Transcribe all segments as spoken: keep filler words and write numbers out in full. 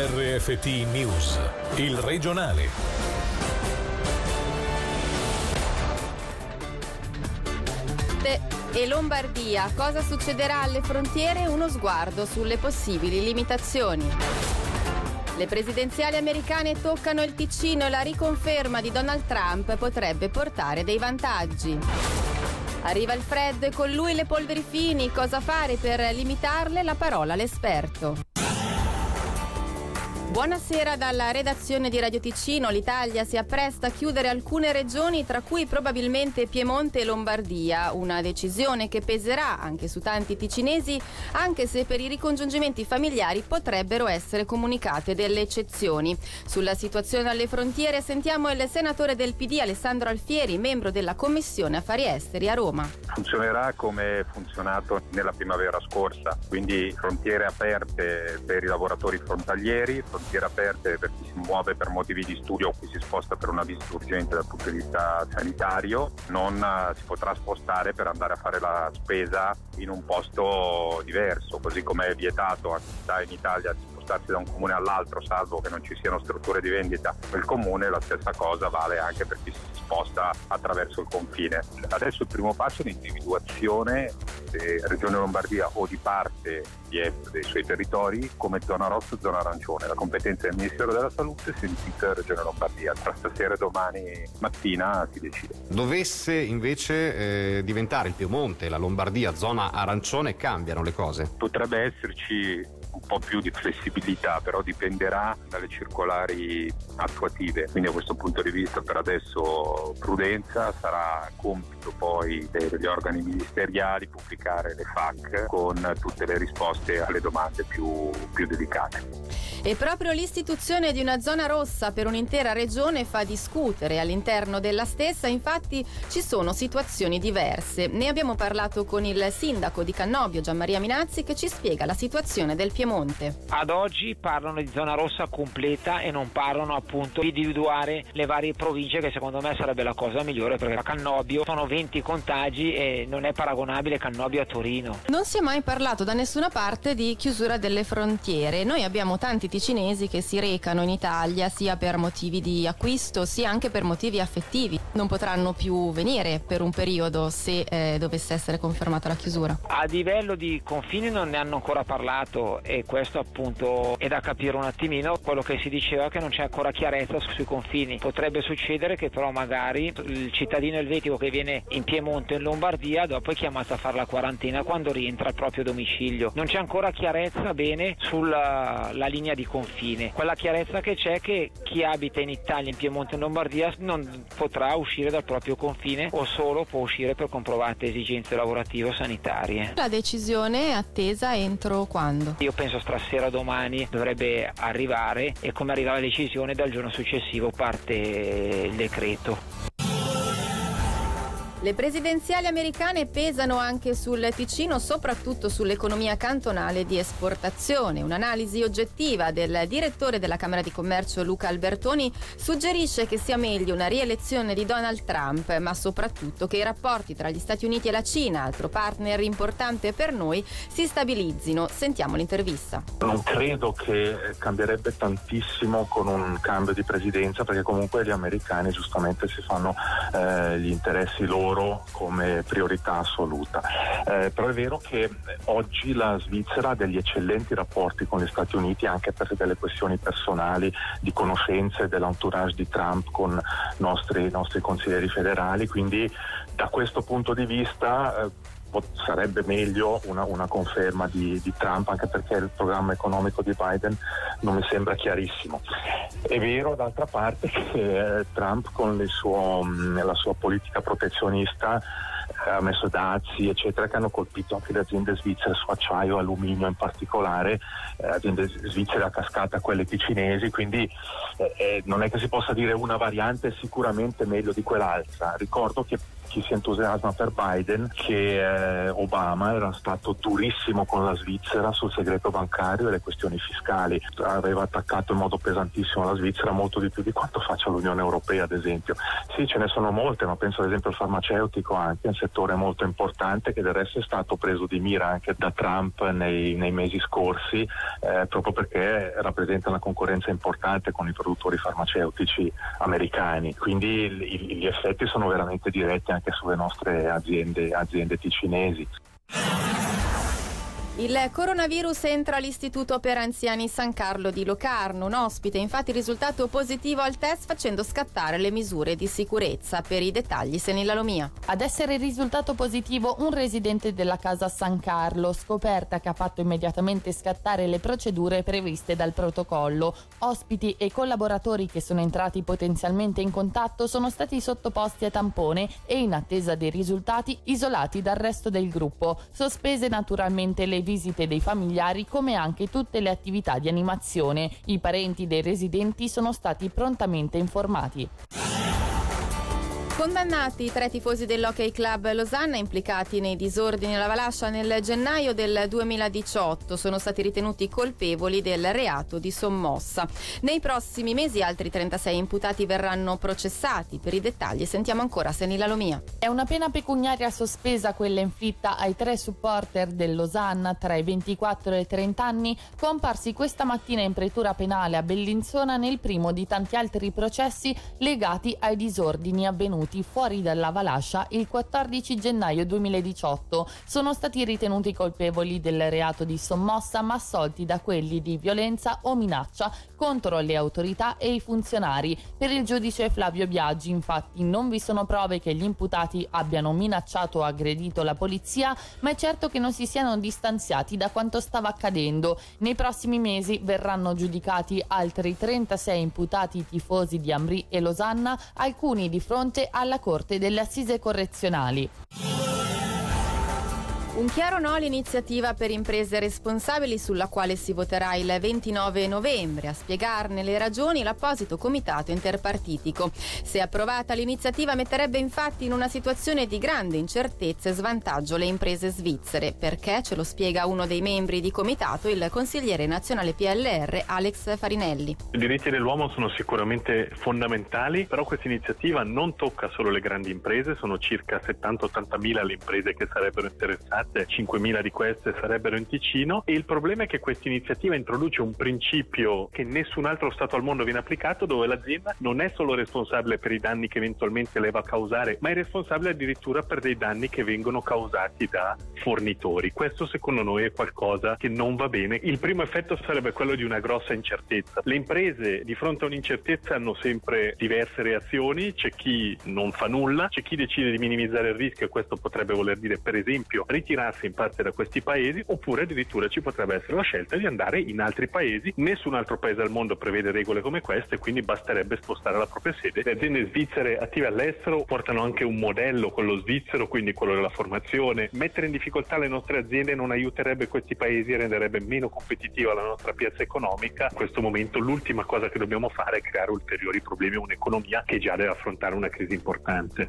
R F T News, il regionale. E Lombardia, cosa succederà alle frontiere? Uno sguardo sulle possibili limitazioni. Le presidenziali americane toccano il Ticino e la riconferma di Donald Trump potrebbe portare dei vantaggi. Arriva il freddo e con lui le polveri fini, cosa fare per limitarle? La parola all'esperto. Buonasera dalla redazione di Radio Ticino. L'Italia si appresta a chiudere alcune regioni, tra cui probabilmente Piemonte e Lombardia. Una decisione che peserà anche su tanti ticinesi, anche se per i ricongiungimenti familiari potrebbero essere comunicate delle eccezioni. Sulla situazione alle frontiere sentiamo il senatore del P D Alessandro Alfieri, membro della Commissione Affari Esteri a Roma. Funzionerà come è funzionato nella primavera scorsa, quindi frontiere aperte per i lavoratori frontalieri, frontiere aperte per chi si muove per motivi di studio o chi si sposta per una visita urgente dal punto di vista sanitario. Non si potrà spostare per andare a fare la spesa in un posto diverso, così come è vietato a città in Italia di spostarsi da un comune all'altro salvo che non ci siano strutture di vendita nel comune. La stessa cosa vale anche per chi si sposta attraverso il confine. Adesso il primo passo è l'individuazione Regione Lombardia o di parte dei suoi territori come zona rossa o zona arancione. La competenza del Ministero della Salute si indica Regione Lombardia. Tra stasera e domani mattina si decide. Dovesse invece eh, diventare il Piemonte e la Lombardia zona arancione, cambiano le cose? Potrebbe esserci un po' più di flessibilità, però dipenderà dalle circolari attuative, quindi a questo punto di vista per adesso prudenza. Sarà compito poi degli organi ministeriali pubblicare le F A Q con tutte le risposte alle domande più, più delicate. E proprio l'istituzione di una zona rossa per un'intera regione fa discutere all'interno della stessa, infatti ci sono situazioni diverse. Ne abbiamo parlato con il sindaco di Cannobio, Gianmaria Minazzi, che ci spiega la situazione del Piemonte. Ad oggi parlano di zona rossa completa e non parlano appunto di individuare le varie province, che secondo me sarebbe la cosa migliore, perché a Cannobio sono venti contagi e non è paragonabile Cannobio a Torino. Non si è mai parlato da nessuna parte di chiusura delle frontiere. Noi abbiamo tanti ticinesi che si recano in Italia sia per motivi di acquisto sia anche per motivi affettivi. Non potranno più venire per un periodo se eh, dovesse essere confermata la chiusura. A livello di confini non ne hanno ancora parlato e questo appunto è da capire un attimino. Quello che si diceva che non c'è ancora chiarezza sui confini. Potrebbe succedere che però magari il cittadino elvetico che viene in Piemonte o in Lombardia dopo è chiamato a fare la quarantena quando rientra al proprio domicilio. Non c'è ancora chiarezza bene sulla la linea di confine. Quella chiarezza che c'è è che chi abita in Italia, in Piemonte e in Lombardia non potrà uscire dal proprio confine o solo può uscire per comprovate esigenze lavorative o sanitarie. La decisione è attesa entro quando? Io penso stasera, domani dovrebbe arrivare e come arriva la decisione dal giorno successivo parte il decreto. Le presidenziali americane pesano anche sul Ticino, soprattutto sull'economia cantonale di esportazione. Un'analisi oggettiva del direttore della Camera di Commercio Luca Albertoni suggerisce che sia meglio una rielezione di Donald Trump, ma soprattutto che i rapporti tra gli Stati Uniti e la Cina, altro partner importante per noi, si stabilizzino. Sentiamo l'intervista. Non credo che cambierebbe tantissimo con un cambio di presidenza, perché comunque gli americani giustamente si fanno eh, gli interessi loro come priorità assoluta. Eh, però è vero che oggi la Svizzera ha degli eccellenti rapporti con gli Stati Uniti anche per delle questioni personali, di conoscenze dell'entourage di Trump con nostri, nostri consiglieri federali, quindi da questo punto di vista eh, sarebbe meglio una, una conferma di, di Trump, anche perché il programma economico di Biden non mi sembra chiarissimo. È vero d'altra parte che eh, Trump con il suo, mh, la sua politica protezionista ha messo dazi eccetera che hanno colpito anche le aziende svizzere su acciaio e alluminio in particolare, eh, aziende svizzere a cascata quelle ticinesi, quindi eh, eh, non è che si possa dire una variante è sicuramente meglio di quell'altra. Ricordo che ci si entusiasma per Biden, che eh, Obama era stato durissimo con la Svizzera sul segreto bancario e le questioni fiscali, aveva attaccato in modo pesantissimo la Svizzera, molto di più di quanto faccia l'Unione Europea ad esempio. Sì, ce ne sono molte, ma penso ad esempio al farmaceutico, anche un settore molto importante che del resto è stato preso di mira anche da Trump nei, nei mesi scorsi, eh, proprio perché rappresenta una concorrenza importante con i produttori farmaceutici americani, quindi gli effetti sono veramente diretti anche sulle nostre aziende, aziende ticinesi. Il coronavirus entra all'Istituto per Anziani San Carlo di Locarno. Un ospite infatti risultato positivo al test, facendo scattare le misure di sicurezza. Per i dettagli, Senilla Lomia. Ad essere risultato positivo un residente della casa San Carlo, scoperta che ha fatto immediatamente scattare le procedure previste dal protocollo. Ospiti e collaboratori che sono entrati potenzialmente in contatto sono stati sottoposti a tampone e, in attesa dei risultati, isolati dal resto del gruppo. Sospese naturalmente le visite dei familiari, come anche tutte le attività di animazione. I parenti dei residenti sono stati prontamente informati. Condannati i tre tifosi dell'Hockey Club Losanna implicati nei disordini alla Valascia nel gennaio del duemiladiciotto, sono stati ritenuti colpevoli del reato di sommossa. Nei prossimi mesi altri trentasei imputati verranno processati. Per i dettagli sentiamo ancora Senila Lomia. È una pena pecuniaria sospesa quella inflitta ai tre supporter del Losanna tra i ventiquattro e i trenta anni, comparsi questa mattina in pretura penale a Bellinzona nel primo di tanti altri processi legati ai disordini avvenuti fuori dalla Valascia il quattordici gennaio duemiladiciotto. Sono stati ritenuti colpevoli del reato di sommossa, ma assolti da quelli di violenza o minaccia contro le autorità e i funzionari. Per il giudice Flavio Biaggi, infatti, non vi sono prove che gli imputati abbiano minacciato o aggredito la polizia, ma è certo che non si siano distanziati da quanto stava accadendo. Nei prossimi mesi verranno giudicati altri trentasei imputati tifosi di Ambri e Losanna, alcuni di fronte a alla Corte delle Assise Correzionali. Un chiaro no all'iniziativa per imprese responsabili, sulla quale si voterà il ventinove novembre. A spiegarne le ragioni l'apposito comitato interpartitico. Se approvata, l'iniziativa metterebbe infatti in una situazione di grande incertezza e svantaggio le imprese svizzere. Perché? Ce lo spiega uno dei membri di comitato, il consigliere nazionale P L R Alex Farinelli. I diritti dell'uomo sono sicuramente fondamentali, però questa iniziativa non tocca solo le grandi imprese, sono circa settanta ottanta mila le imprese che sarebbero interessate, cinquemila di queste sarebbero in Ticino, e il problema è che questa iniziativa introduce un principio che nessun altro Stato al mondo viene applicato, dove l'azienda non è solo responsabile per i danni che eventualmente le va a causare, ma è responsabile addirittura per dei danni che vengono causati da fornitori. Questo secondo noi è qualcosa che non va bene. Il primo effetto sarebbe quello di una grossa incertezza. Le imprese di fronte a un'incertezza hanno sempre diverse reazioni, c'è chi non fa nulla, c'è chi decide di minimizzare il rischio, e questo potrebbe voler dire per esempio tirarsi in parte da questi paesi, oppure addirittura ci potrebbe essere la scelta di andare in altri paesi. Nessun altro paese al mondo prevede regole come queste, quindi basterebbe spostare la propria sede. Le aziende svizzere attive all'estero portano anche un modello, quello svizzero, quindi quello della formazione. Mettere in difficoltà le nostre aziende non aiuterebbe questi paesi e renderebbe meno competitiva la nostra piazza economica. In questo momento l'ultima cosa che dobbiamo fare è creare ulteriori problemi a un'economia che già deve affrontare una crisi importante.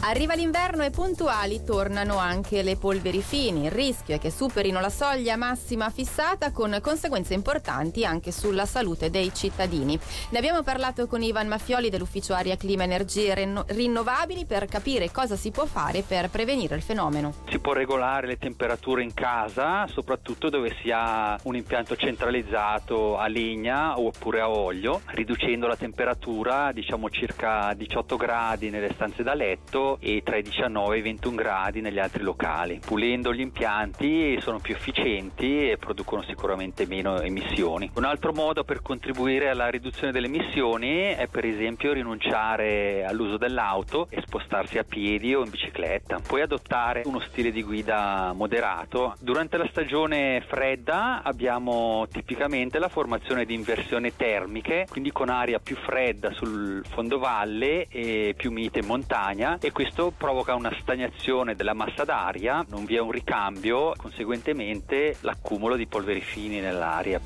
Arriva l'inverno e puntuali tornano anche le polveri fini. Il rischio è che superino la soglia massima fissata, con conseguenze importanti anche sulla salute dei cittadini. Ne abbiamo parlato con Ivan Maffioli dell'Ufficio Aria, Clima, Energie Rinnovabili per capire cosa si può fare per prevenire il fenomeno. Si può regolare le temperature in casa, soprattutto dove si ha un impianto centralizzato a legna oppure a olio, riducendo la temperatura, diciamo circa diciotto gradi nelle stanze da letto e tra i diciannove e i ventuno gradi negli altri locali. Pulendo gli impianti sono più efficienti e producono sicuramente meno emissioni. Un altro modo per contribuire alla riduzione delle emissioni è per esempio rinunciare all'uso dell'auto e spostarsi a piedi o in bicicletta. Poi adottare uno stile di guida moderato. Durante la stagione fredda abbiamo tipicamente la formazione di inversioni termiche, quindi con aria più fredda sul fondovalle e più mite in montagna, e questo provoca una stagnazione della massa d'aria, non vi è un ricambio, conseguentemente l'accumulo di polveri fini nell'aria.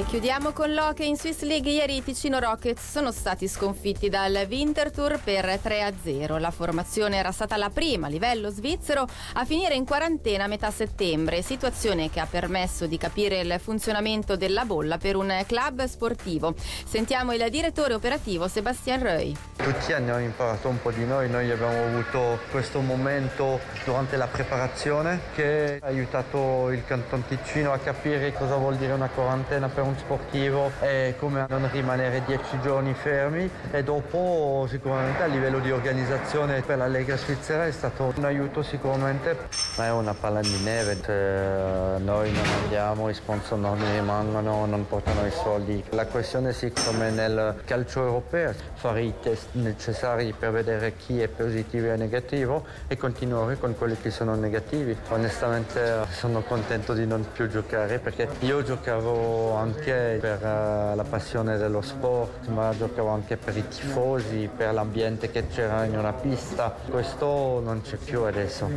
E chiudiamo con l'hockey in Swiss League. Ieri i Ticino Rockets sono stati sconfitti dal Winterthur per tre a zero. La formazione era stata la prima a livello svizzero a finire in quarantena a metà settembre, situazione che ha permesso di capire il funzionamento della bolla per un club sportivo. Sentiamo il direttore operativo Sebastian Roy. Tutti hanno imparato un po' di noi, noi abbiamo avuto questo momento durante la preparazione che ha aiutato il Canton Ticino a capire cosa vuol dire una quarantena per un sportivo e come non rimanere dieci giorni fermi, e dopo sicuramente a livello di organizzazione per la Lega Svizzera è stato un aiuto sicuramente. Ma è una palla di neve, se noi non andiamo, i sponsor non rimangono, non portano i soldi. La questione è sì, come nel calcio europeo, fare i test necessari per vedere chi è positivo e negativo e continuare con quelli che sono negativi. Onestamente sono contento di non più giocare, perché io giocavo anche per la passione dello sport, ma giocavo anche per i tifosi, per l'ambiente che c'era in una pista. Questo non c'è più adesso.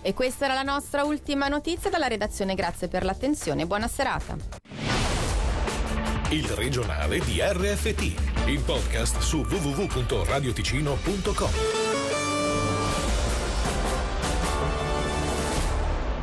E questa era la nostra ultima notizia dalla redazione. Grazie per l'attenzione e buona serata. Il regionale di R F T, il podcast su w w w punto radio ticino punto com.